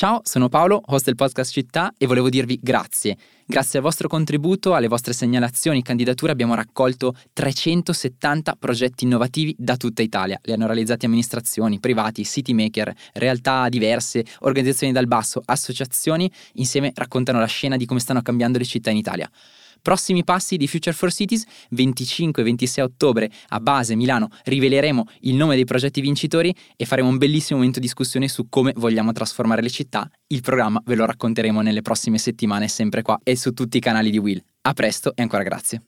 Ciao, sono Paolo, host del Podcast Città e volevo dirvi grazie. Grazie al vostro contributo, alle vostre segnalazioni e candidature abbiamo raccolto 370 progetti innovativi da tutta Italia. Li hanno realizzati amministrazioni, privati, city maker, realtà diverse, organizzazioni dal basso, associazioni. Insieme raccontano la scena di come stanno cambiando le città in Italia. Prossimi passi di Future for Cities, 25 e 26 ottobre a BASE Milano riveleremo il nome dei progetti vincitori e faremo un bellissimo momento di discussione su come vogliamo trasformare le città. Il programma ve lo racconteremo nelle prossime settimane sempre qua e su tutti i canali di Will. A presto e ancora grazie.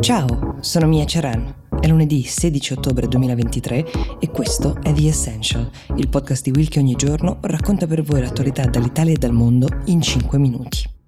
Ciao, sono Mia Ceran. È lunedì 16 ottobre 2023 e questo è The Essential, il podcast di Will che ogni giorno racconta per voi l'attualità dall'Italia e dal mondo in 5 minuti.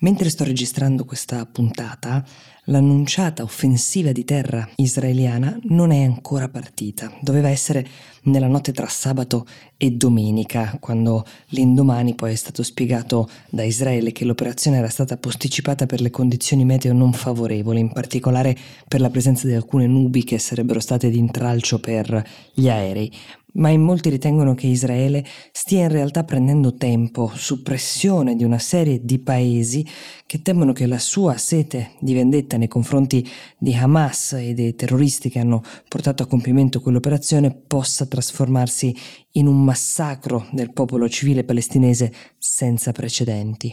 Mentre sto registrando questa puntata, l'annunciata offensiva di terra israeliana non è ancora partita. Doveva essere nella notte tra sabato e domenica, quando l'indomani poi è stato spiegato da Israele che l'operazione era stata posticipata per le condizioni meteo non favorevoli, in particolare per la presenza di alcune nubi che sarebbero state di intralcio per gli aerei. Ma in molti ritengono che Israele stia in realtà prendendo tempo su pressione di una serie di paesi che temono che la sua sete di vendetta nei confronti di Hamas e dei terroristi che hanno portato a compimento quell'operazione possa trasformarsi in un massacro del popolo civile palestinese senza precedenti.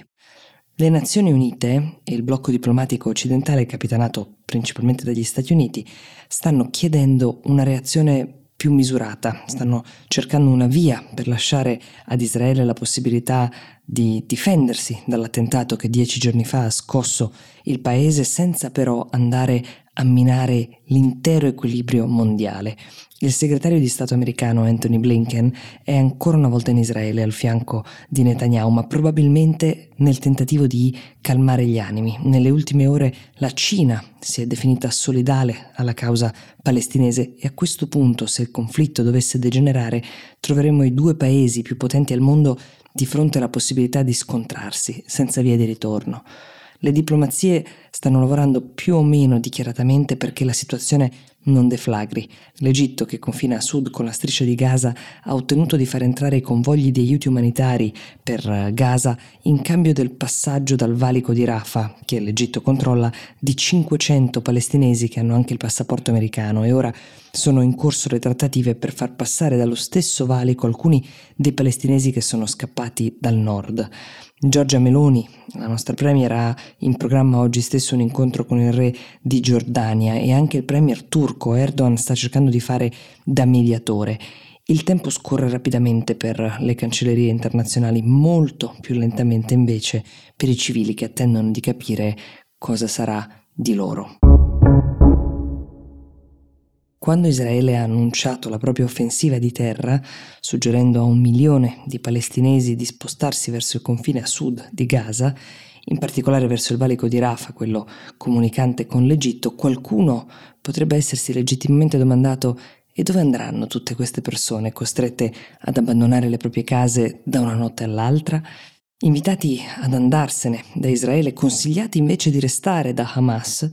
Le Nazioni Unite e il blocco diplomatico occidentale, capitanato principalmente dagli Stati Uniti, stanno chiedendo una reazione più misurata, stanno cercando una via per lasciare ad Israele la possibilità di difendersi dall'attentato che 10 giorni fa ha scosso il paese senza però andare a minare l'intero equilibrio mondiale. Il segretario di Stato americano Anthony Blinken è ancora una volta in Israele al fianco di Netanyahu, ma probabilmente nel tentativo di calmare gli animi. Nelle ultime ore la Cina si è definita solidale alla causa palestinese e a questo punto, se il conflitto dovesse degenerare, troveremo i due paesi più potenti al mondo di fronte alla possibilità di scontrarsi senza via di ritorno. Le diplomazie stanno lavorando più o meno dichiaratamente perché la situazione non deflagri. L'Egitto, che confina a sud con la striscia di Gaza, ha ottenuto di far entrare i convogli di aiuti umanitari per Gaza in cambio del passaggio dal valico di Rafah, che l'Egitto controlla, di 500 palestinesi che hanno anche il passaporto americano, e ora sono in corso le trattative per far passare dallo stesso valico alcuni dei palestinesi che sono scappati dal nord. Giorgia Meloni, la nostra premier, ha in programma oggi stesso un incontro con il re di Giordania e anche il premier turco Erdogan sta cercando di fare da mediatore. Il tempo scorre rapidamente per le cancellerie internazionali, molto più lentamente invece per i civili che attendono di capire cosa sarà di loro. Quando Israele ha annunciato la propria offensiva di terra, suggerendo a 1 milione di palestinesi di spostarsi verso il confine a sud di Gaza, in particolare verso il valico di Rafah, quello comunicante con l'Egitto, qualcuno potrebbe essersi legittimamente domandato: e dove andranno tutte queste persone costrette ad abbandonare le proprie case da una notte all'altra? Invitati ad andarsene da Israele, consigliati invece di restare da Hamas,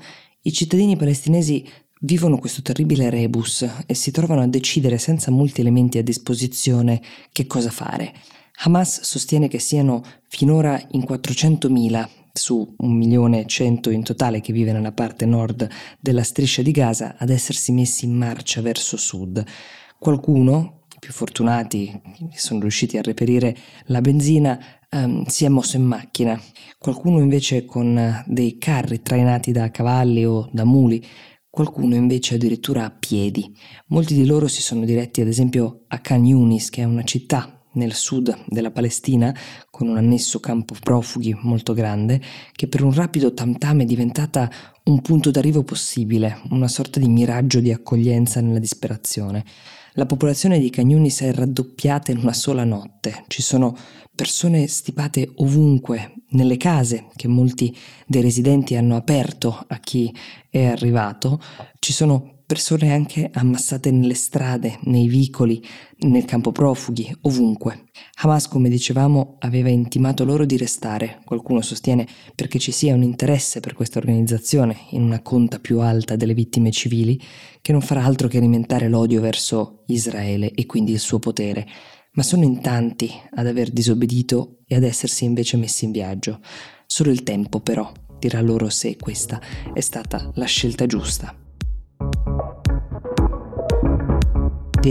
i cittadini palestinesi vivono questo terribile rebus e si trovano a decidere senza molti elementi a disposizione che cosa fare. Hamas sostiene che siano finora in 400.000 su 1.100.000 in totale che vive nella parte nord della striscia di Gaza ad essersi messi in marcia verso sud. Qualcuno, i più fortunati, sono riusciti a reperire la benzina, si è mosso in macchina. Qualcuno invece con dei carri trainati da cavalli o da muli. Qualcuno invece addirittura a piedi. Molti di loro si sono diretti ad esempio a Khan Yunis, che è una città nel sud della Palestina con un annesso campo profughi molto grande, che per un rapido tam-tam è diventata un punto d'arrivo possibile, una sorta di miraggio di accoglienza nella disperazione. La popolazione di Khan Yunis è raddoppiata in una sola notte. Ci sono persone stipate ovunque, nelle case che molti dei residenti hanno aperto a chi è arrivato. Ci sono persone anche ammassate nelle strade, nei vicoli, nel campo profughi, ovunque. Hamas, come dicevamo, aveva intimato loro di restare, qualcuno sostiene perché ci sia un interesse per questa organizzazione in una conta più alta delle vittime civili, che non farà altro che alimentare l'odio verso Israele e quindi il suo potere. Ma sono in tanti ad aver disobbedito e ad essersi invece messi in viaggio. Solo il tempo, però, dirà loro se questa è stata la scelta giusta. The